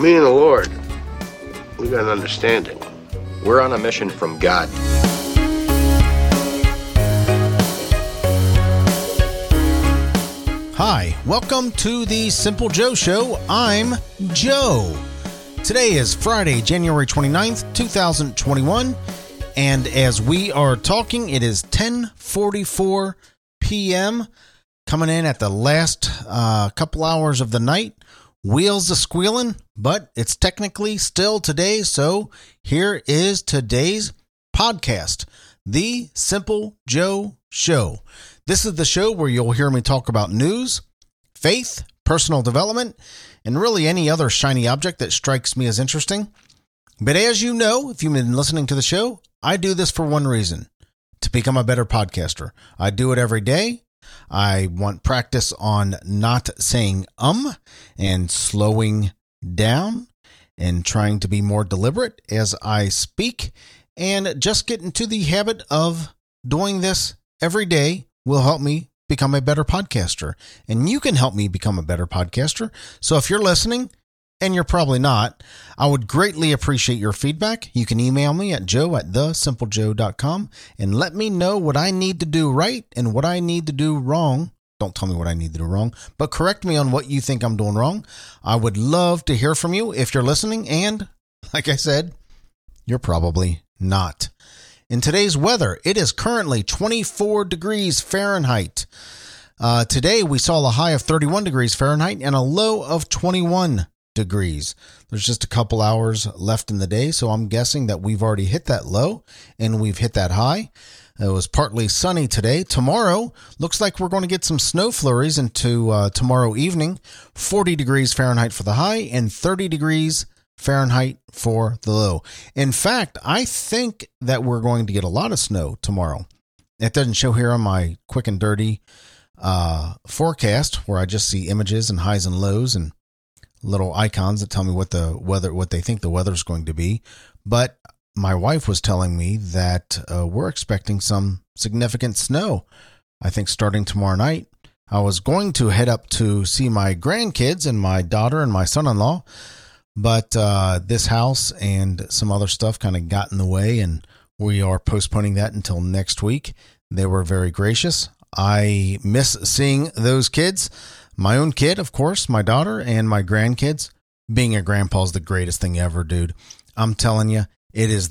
me and the Lord, we got an understanding. We're on a mission from God. Hi, welcome to the Simple Joe Show. I'm Joe. Today is Friday, January 29th, 2021, and as we are talking, it is 10:44 p.m., coming in at the last couple hours of the night. Wheels a-squealing, but it's technically still today, so here is today's podcast, The Simple Joe Show. This is the show where you'll hear me talk about news, faith, personal development, and really any other shiny object that strikes me as interesting. But as you know, if you've been listening to the show, I do this for one reason, to become a better podcaster. I do it every day. I want practice on not saying and slowing down and trying to be more deliberate as I speak, and just get into the habit of doing this every day will help me become a better podcaster, and you can help me become a better podcaster. So if you're listening, and you're probably not, I would greatly appreciate your feedback. You can email me at joe@thesimplejoe.com and let me know what I need to do right and what I need to do wrong. Don't tell me what I need to do wrong, but correct me on what you think I'm doing wrong. I would love to hear from you if you're listening. And like I said, you're probably not. In today's weather, it is currently 24 degrees Fahrenheit. Today, we saw a high of 31 degrees Fahrenheit and a low of 21 degrees. There's just a couple hours left in the day, so I'm guessing that we've already hit that low and we've hit that high. It was partly sunny today. Tomorrow looks like we're going to get some snow flurries into tomorrow evening. 40 degrees Fahrenheit for the high and 30 degrees Fahrenheit for the low. In fact, I think that we're going to get a lot of snow tomorrow. It doesn't show here on my quick and dirty forecast, where I just see images and highs and lows and little icons that tell me what the weather, what they think the weather's going to be. But my wife was telling me that we're expecting some significant snow. I think starting tomorrow night. I was going to head up to see my grandkids and my daughter and my son-in-law, but this house and some other stuff kind of got in the way, and we are postponing that until next week. They were very gracious. I miss seeing those kids. My own kid, of course, my daughter, and my grandkids. Being a grandpa is the greatest thing ever, dude. I'm telling you, it is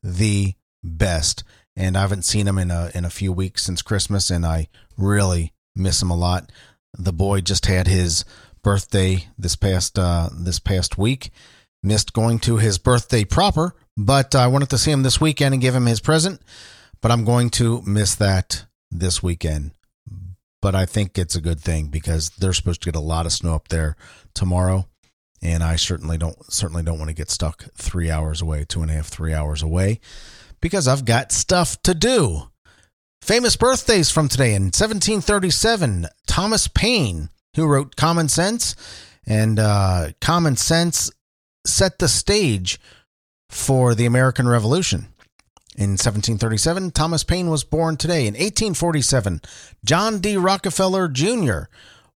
the best. And I haven't seen him in a few weeks since Christmas, and I really miss him a lot. The boy just had his birthday this past week. Missed going to his birthday proper, but I wanted to see him this weekend and give him his present. But I'm going to miss that this weekend. But I think it's a good thing because they're supposed to get a lot of snow up there tomorrow. And I certainly don't want to get stuck 3 hours away, 2.5, 3 hours away, because I've got stuff to do. Famous birthdays from today. In 1737, Thomas Paine, who wrote Common Sense, and Common Sense set the stage for the American Revolution. In 1737, Thomas Paine was born today. In 1847, John D. Rockefeller Jr.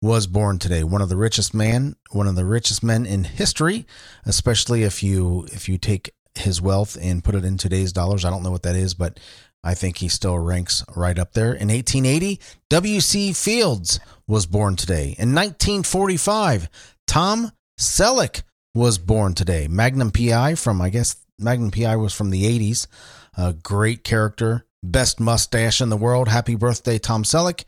was born today. One of the richest men in history, especially if you take his wealth and put it in today's dollars. I don't know what that is, but I think he still ranks right up there. In 1880, W.C. Fields was born today. In 1945, Tom Selleck was born today. Magnum P.I. was from the 80s. A great character, best mustache in the world. Happy birthday, Tom Selleck.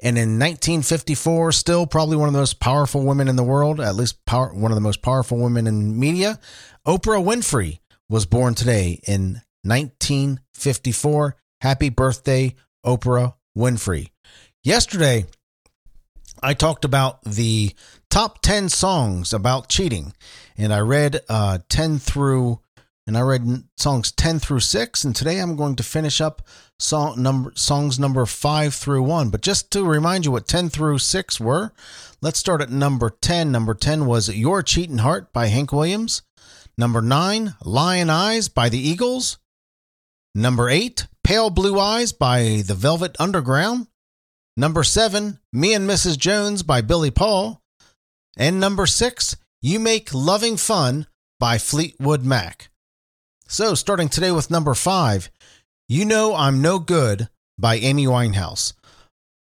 And in 1954, still probably one of the most powerful women in the world, at least one of the most powerful women in media. Oprah Winfrey was born today in 1954. Happy birthday, Oprah Winfrey. Yesterday, I talked about the top 10 songs about cheating, and I read I read songs 10 through 6, and today I'm going to finish up songs number 5 through 1. But just to remind you what 10 through 6 were, let's start at number 10. Number 10 was Your Cheatin' Heart by Hank Williams. Number 9, Lion Eyes by the Eagles. Number 8, Pale Blue Eyes by the Velvet Underground. Number 7, Me and Mrs. Jones by Billy Paul. And number 6, You Make Loving Fun by Fleetwood Mac. So starting today with number 5, You Know I'm No Good by Amy Winehouse.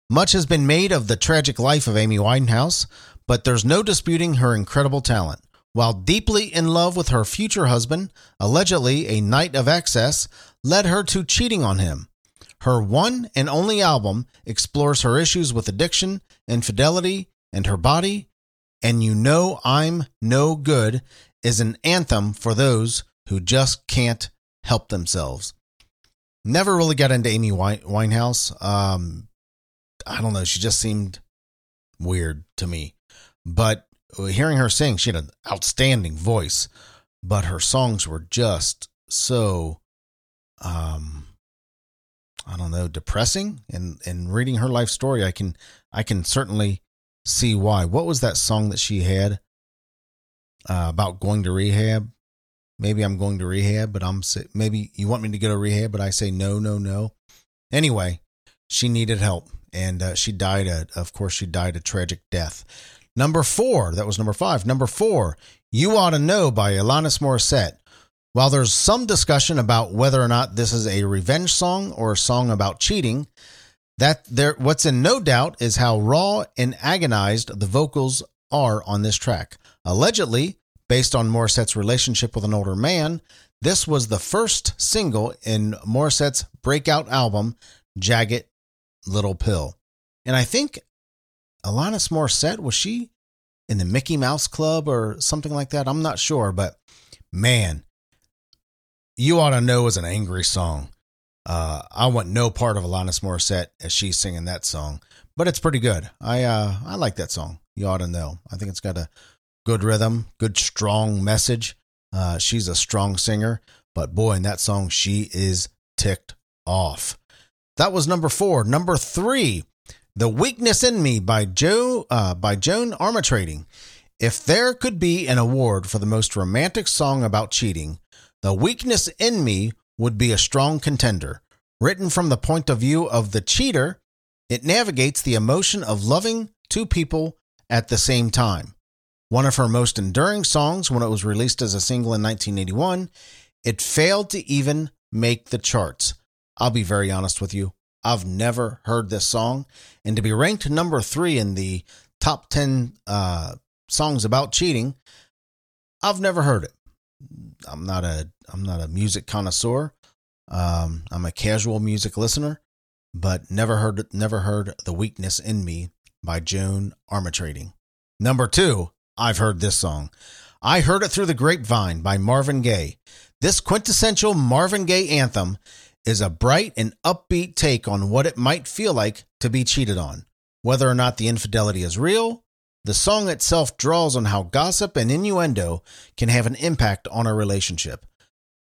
Much has been made of the tragic life of Amy Winehouse, but there's no disputing her incredible talent. While deeply in love with her future husband, allegedly a night of excess led her to cheating on him. Her one and only album explores her issues with addiction, infidelity, and her body, and You Know I'm No Good is an anthem for those who just can't help themselves. Never really got into Amy Winehouse. I don't know. She just seemed weird to me, but hearing her sing, she had an outstanding voice, but her songs were just so, I don't know, depressing. And reading her life story, I can certainly see why. What was that song that she had about going to rehab? Maybe I'm going to rehab, but maybe you want me to go to rehab, but I say no. Anyway, she needed help, and she died. She died a tragic death. Number 4, that was number 5. Number 4, You Ought to Know by Alanis Morissette. While there's some discussion about whether or not this is a revenge song or a song about cheating, what's in no doubt is how raw and agonized the vocals are on this track. Allegedly, based on Morissette's relationship with an older man, this was the first single in Morissette's breakout album, Jagged Little Pill. And I think Alanis Morissette, was she in the Mickey Mouse Club or something like that? I'm not sure, but man, You Ought to Know is an angry song. I want no part of Alanis Morissette as she's singing that song, but it's pretty good. I like that song, You Ought to Know. I think it's got a good rhythm, good strong message. She's a strong singer, but boy, in that song, she is ticked off. That was number 4. Number 3. The Weakness in Me by Joan Armatrading. If there could be an award for the most romantic song about cheating, The Weakness in Me would be a strong contender. Written from the point of view of the cheater, it navigates the emotion of loving two people at the same time. One of her most enduring songs when it was released as a single in 1981, it failed to even make the charts. I'll be very honest with you. I've never heard this song, and to be ranked number 3 in the top 10 songs about cheating, I've never heard it. I'm not a music connoisseur. I'm a casual music listener, but never heard The Weakness in Me by Joan Armatrading. Number 2, I've heard this song. I Heard It Through the Grapevine by Marvin Gaye. This quintessential Marvin Gaye anthem is a bright and upbeat take on what it might feel like to be cheated on. Whether or not the infidelity is real, the song itself draws on how gossip and innuendo can have an impact on a relationship.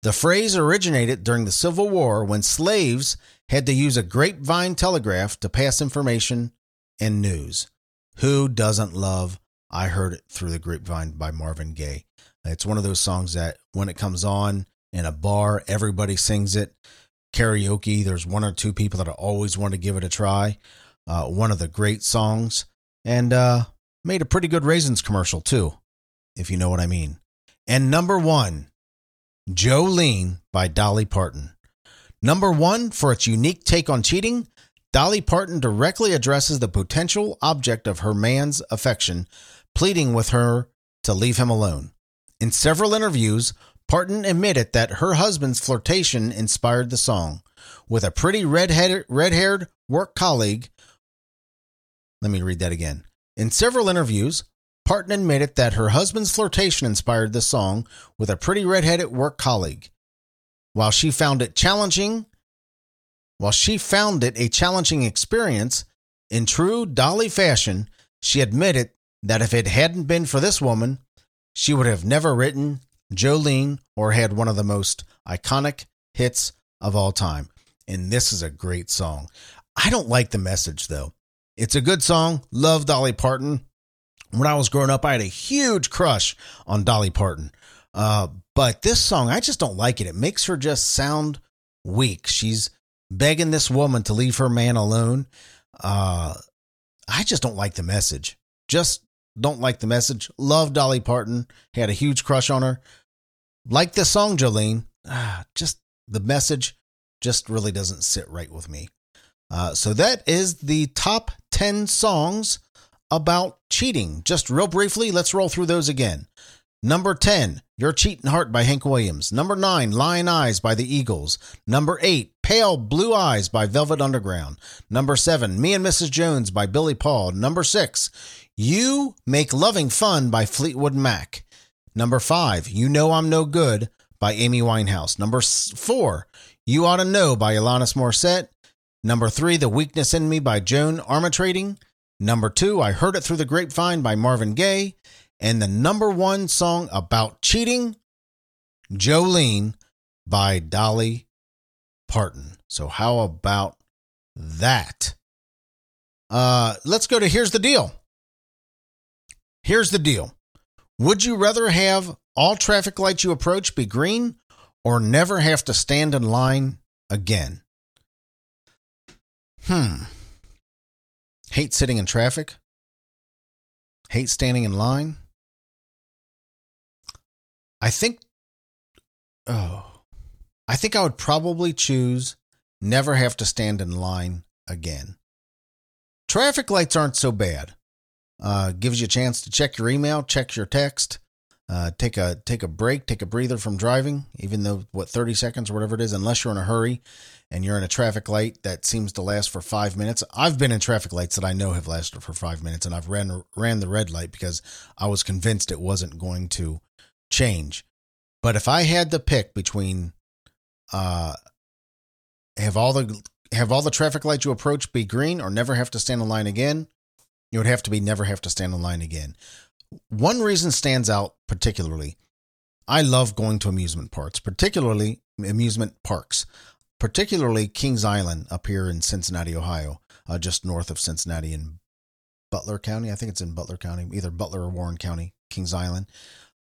The phrase originated during the Civil War when slaves had to use a grapevine telegraph to pass information and news. Who doesn't love I Heard It Through the Grapevine by Marvin Gaye? It's one of those songs that when it comes on in a bar, everybody sings it. Karaoke, there's one or two people that I always want to give it a try. One of the great songs, and made a pretty good Raisins commercial too, if you know what I mean. And number 1, Jolene by Dolly Parton. Number 1 for its unique take on cheating, Dolly Parton directly addresses the potential object of her man's affection, pleading with her to leave him alone. In several interviews, Parton admitted that her husband's flirtation inspired the song. With a pretty red-haired work colleague. Let me read that again. In several interviews, Parton admitted that her husband's flirtation inspired the song with a pretty red-headed work colleague. While she found it a challenging experience, in true Dolly fashion, she admitted that if it hadn't been for this woman, she would have never written Jolene or had one of the most iconic hits of all time. And this is a great song. I don't like the message though. It's a good song. Love Dolly Parton. When I was growing up, I had a huge crush on Dolly Parton. But this song, I just don't like it. It makes her just sound weak. She's begging this woman to leave her man alone. I just don't like the message. Just Don't like the message. Love Dolly Parton. He had a huge crush on her. Like the song, Jolene. Just the message just really doesn't sit right with me. So that is the top 10 songs about cheating. Just real briefly, let's roll through those again. Number 10, Your Cheatin' Heart by Hank Williams. Number 9, Lion Eyes by the Eagles. Number 8, Pale Blue Eyes by Velvet Underground. Number 7, Me and Mrs. Jones by Billy Paul. Number 6, You Make Loving Fun by Fleetwood Mac. Number 5, You Know I'm No Good by Amy Winehouse. Number 4, You Ought to Know by Alanis Morissette. Number 3, The Weakness in Me by Joan Armatrading. Number 2, I Heard It Through the Grapevine by Marvin Gaye. And the number one song about cheating, Jolene by Dolly Parton. So how about that? Let's go to Here's the Deal. Here's the deal. Would you rather have all traffic lights you approach be green or never have to stand in line again? Hate sitting in traffic. Hate standing in line. I think I would probably choose never have to stand in line again. Traffic lights aren't so bad. Gives you a chance to check your email, check your text, take a break, take a breather from driving, even though 30 seconds or whatever it is, unless you're in a hurry and you're in a traffic light that seems to last for 5 minutes. I've been in traffic lights that I know have lasted for 5 minutes, and I've ran the red light because I was convinced it wasn't going to change. But if I had to pick between have all the traffic lights you approach be green or never have to stand in line again, it would have to be never have to stand in line again. One reason stands out particularly. I love going to amusement parks, particularly Kings Island up here in Cincinnati, Ohio, just north of Cincinnati in Butler County. I think it's in Butler County, either Butler or Warren County, Kings Island.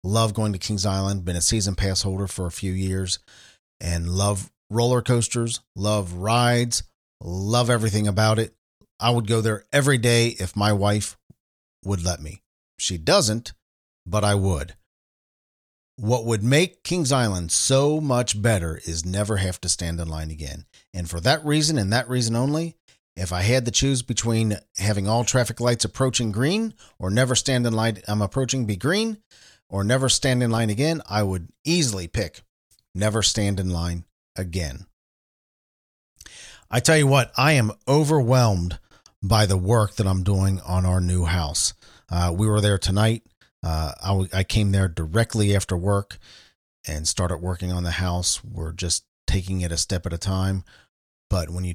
Love going to Kings Island, been a season pass holder for a few years, and love roller coasters, love rides, love everything about it. I would go there every day if my wife would let me. She doesn't, but I would. What would make Kings Island so much better is never have to stand in line again. And for that reason and that reason only, if I had to choose between having all traffic lights approaching green or never stand in line, I'm approaching be green, or never stand in line again, I would easily pick never stand in line again. I tell you what, I am overwhelmed by the work that I'm doing on our new house. We were there tonight. I came there directly after work and started working on the house. We're just taking it a step at a time. But when you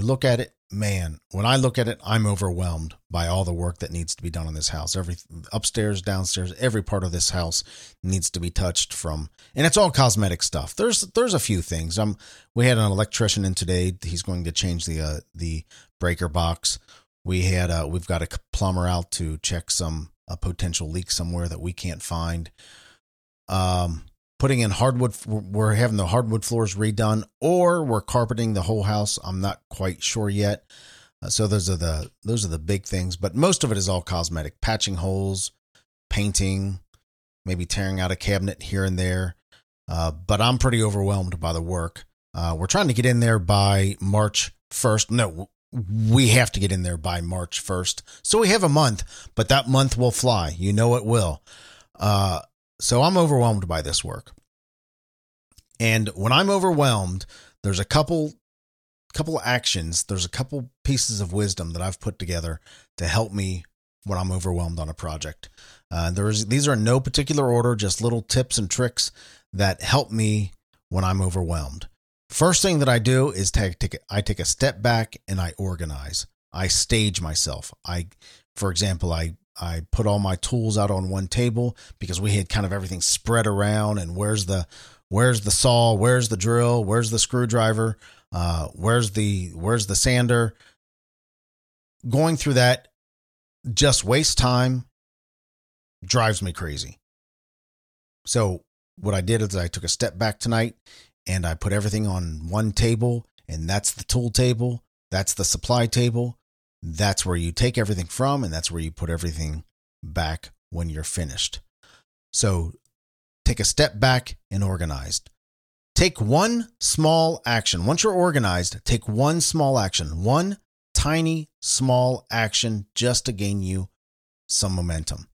look at it, man, when I look at it, I'm overwhelmed by all the work that needs to be done on this house. Every upstairs, downstairs, every part of this house needs to be touched from, and it's all cosmetic stuff. There's a few things. We had an electrician in today. He's going to change the breaker box. We've got a plumber out to check a potential leak somewhere that we can't find. Putting in hardwood, we're having the hardwood floors redone, or we're carpeting the whole house. I'm not quite sure yet. So those are the big things, but most of it is all cosmetic, patching holes, painting, maybe tearing out a cabinet here and there. But I'm pretty overwhelmed by the work. We're trying to get in there by March 1st. No, we have to get in there by March 1st. So we have a month, but that month will fly. You know, it will. So I'm overwhelmed by this work. And when I'm overwhelmed, there's a couple actions. There's a couple pieces of wisdom that I've put together to help me when I'm overwhelmed on a project. These are in no particular order, just little tips and tricks that help me when I'm overwhelmed. First thing that I do is I take a step back and I organize. I stage myself. For example, I put all my tools out on one table because we had kind of everything spread around, and where's the saw, where's the drill, where's the screwdriver, where's the sander. Going through that just wastes time, drives me crazy. So what I did is I took a step back tonight and I put everything on one table, and that's the tool table, that's the supply table. That's where you take everything from, and that's where you put everything back when you're finished. So take a step back and organize. Take one small action. Once you're organized, take one small action, one tiny small action just to gain you some momentum.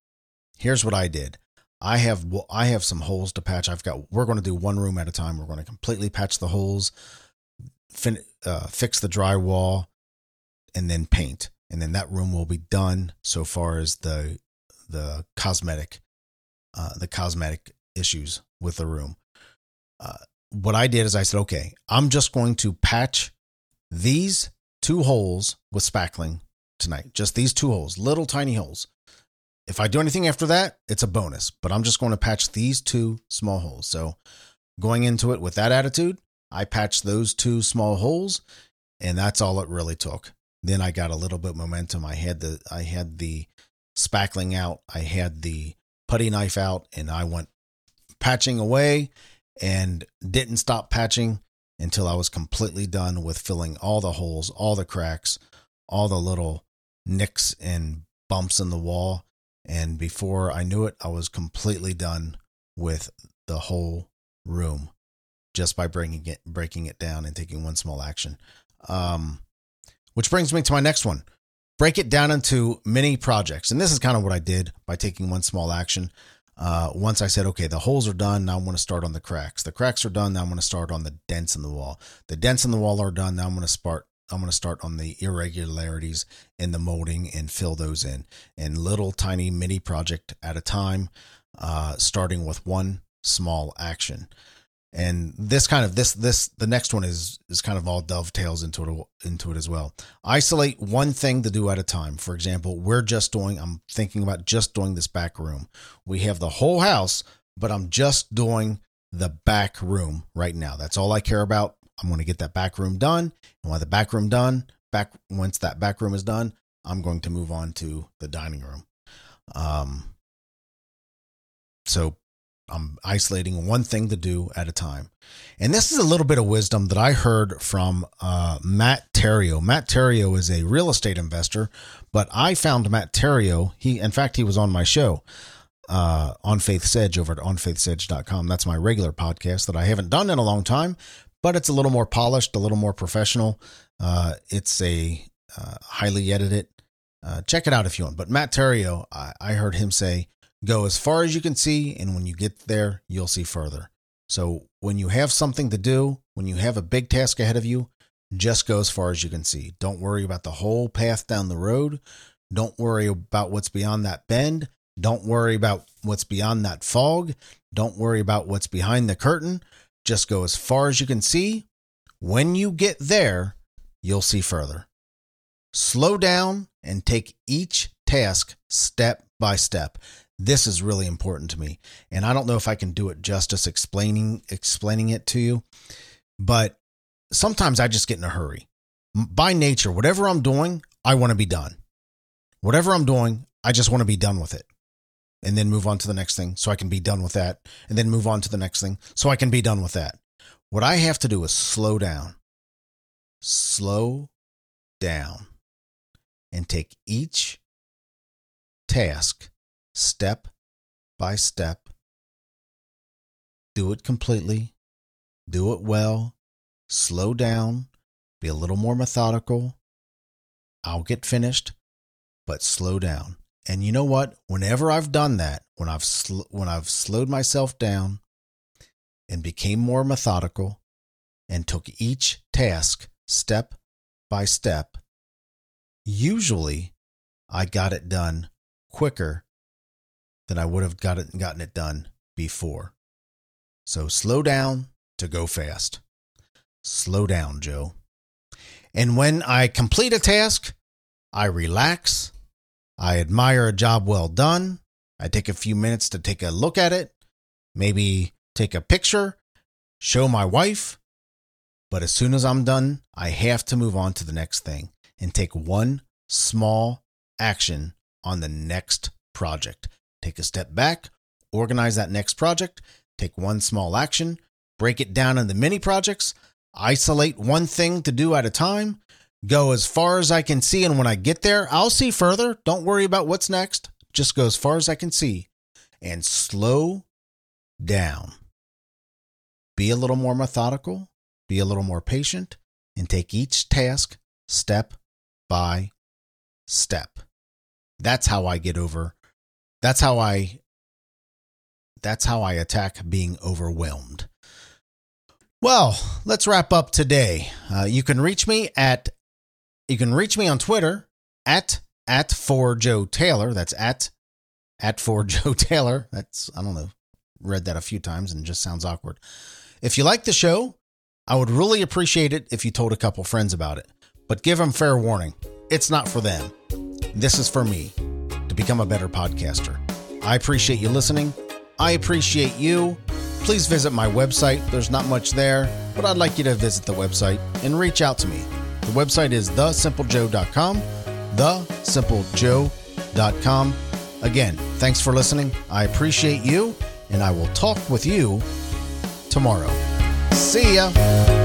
Here's what I did. I have some holes to patch. We're going to do one room at a time. We're going to completely patch the holes, fix the drywall, and then paint. And then that room will be done so far as the cosmetic issues with the room. What I did is I said, okay, I'm just going to patch these two holes with spackling tonight. Just these two holes, little tiny holes. If I do anything after that, it's a bonus, but I'm just going to patch these two small holes. So going into it with that attitude, I patched those two small holes, and that's all it really took. Then I got a little bit of momentum. I had the spackling out. I had the putty knife out, and I went patching away and didn't stop patching until I was completely done with filling all the holes, all the cracks, all the little nicks and bumps in the wall. And before I knew it, I was completely done with the whole room just by breaking it down and taking one small action. Which brings me to my next one. Break it down into mini projects. And this is kind of what I did by taking one small action. Once I said, okay, the holes are done. Now I'm going to start on the cracks. The cracks are done. Now I'm going to start on the dents in the wall. The dents in the wall are done. Now I'm going to start on the irregularities in the molding and fill those in. And little tiny mini project at a time, starting with one small action. And the next one is kind of all dovetails into it as well. Isolate one thing to do at a time. For example, I'm thinking about just doing this back room. We have the whole house, but I'm just doing the back room right now. That's all I care about. I'm going to get that back room done. And when the back room done, once that back room is done, I'm going to move on to the dining room. So I'm isolating one thing to do at a time. And this is a little bit of wisdom that I heard from Matt Terrio. Matt Terrio is a real estate investor, but I found Matt Terrio. In fact, he was on my show on Faith's Edge over at onfaithsedge.com. That's my regular podcast that I haven't done in a long time, but it's a little more polished, a little more professional. It's a highly edited. Check it out if you want. But Matt Terrio, I heard him say, go as far as you can see, and when you get there, you'll see further. So when you have something to do, when you have a big task ahead of you, just go as far as you can see. Don't worry about the whole path down the road. Don't worry about what's beyond that bend. Don't worry about what's beyond that fog. Don't worry about what's behind the curtain. Just go as far as you can see. When you get there, you'll see further. Slow down and take each task step by step. This is really important to me. And I don't know if I can do it justice explaining it to you, but sometimes I just get in a hurry. By nature, whatever I'm doing, I want to be done. Whatever I'm doing, I just want to be done with it and then move on to the next thing so I can be done with that, and then move on to the next thing so I can be done with that. What I have to do is slow down. Slow down and take each task step by step. Do it completely. Do it well. Slow down. Be a little more methodical. I'll get finished, but slow down. And you know what? Whenever I've done that, when I've slowed myself down and became more methodical and took each task step by step, usually I got it done quicker than I would have gotten it done before. So slow down to go fast. Slow down, Joe. And when I complete a task, I relax. I admire a job well done. I take a few minutes to take a look at it. Maybe take a picture, show my wife. But as soon as I'm done, I have to move on to the next thing and take one small action on the next project. Take a step back, organize that next project, take one small action, break it down into mini projects, isolate one thing to do at a time, go as far as I can see, and when I get there, I'll see further. Don't worry about what's next. just go as far as I can see and slow down. Be a little more methodical, be a little more patient, and take each task step by step. That's how I get over. That's how I attack being overwhelmed. Well, let's wrap up today. You can reach me on Twitter at @4JoeTaylor. That's at @4JoeTaylor. That's, I don't know, read that a few times and it just sounds awkward. If you like the show, I would really appreciate it if you told a couple friends about it, but give them fair warning. It's not for them. This is for me to become a better podcaster. I appreciate you listening. I appreciate you. Please visit my website. There's not much there, but I'd like you to visit the website and reach out to me. The website is thesimplejoe.com, thesimplejoe.com. Again, thanks for listening. I appreciate you, and I will talk with you tomorrow. See ya.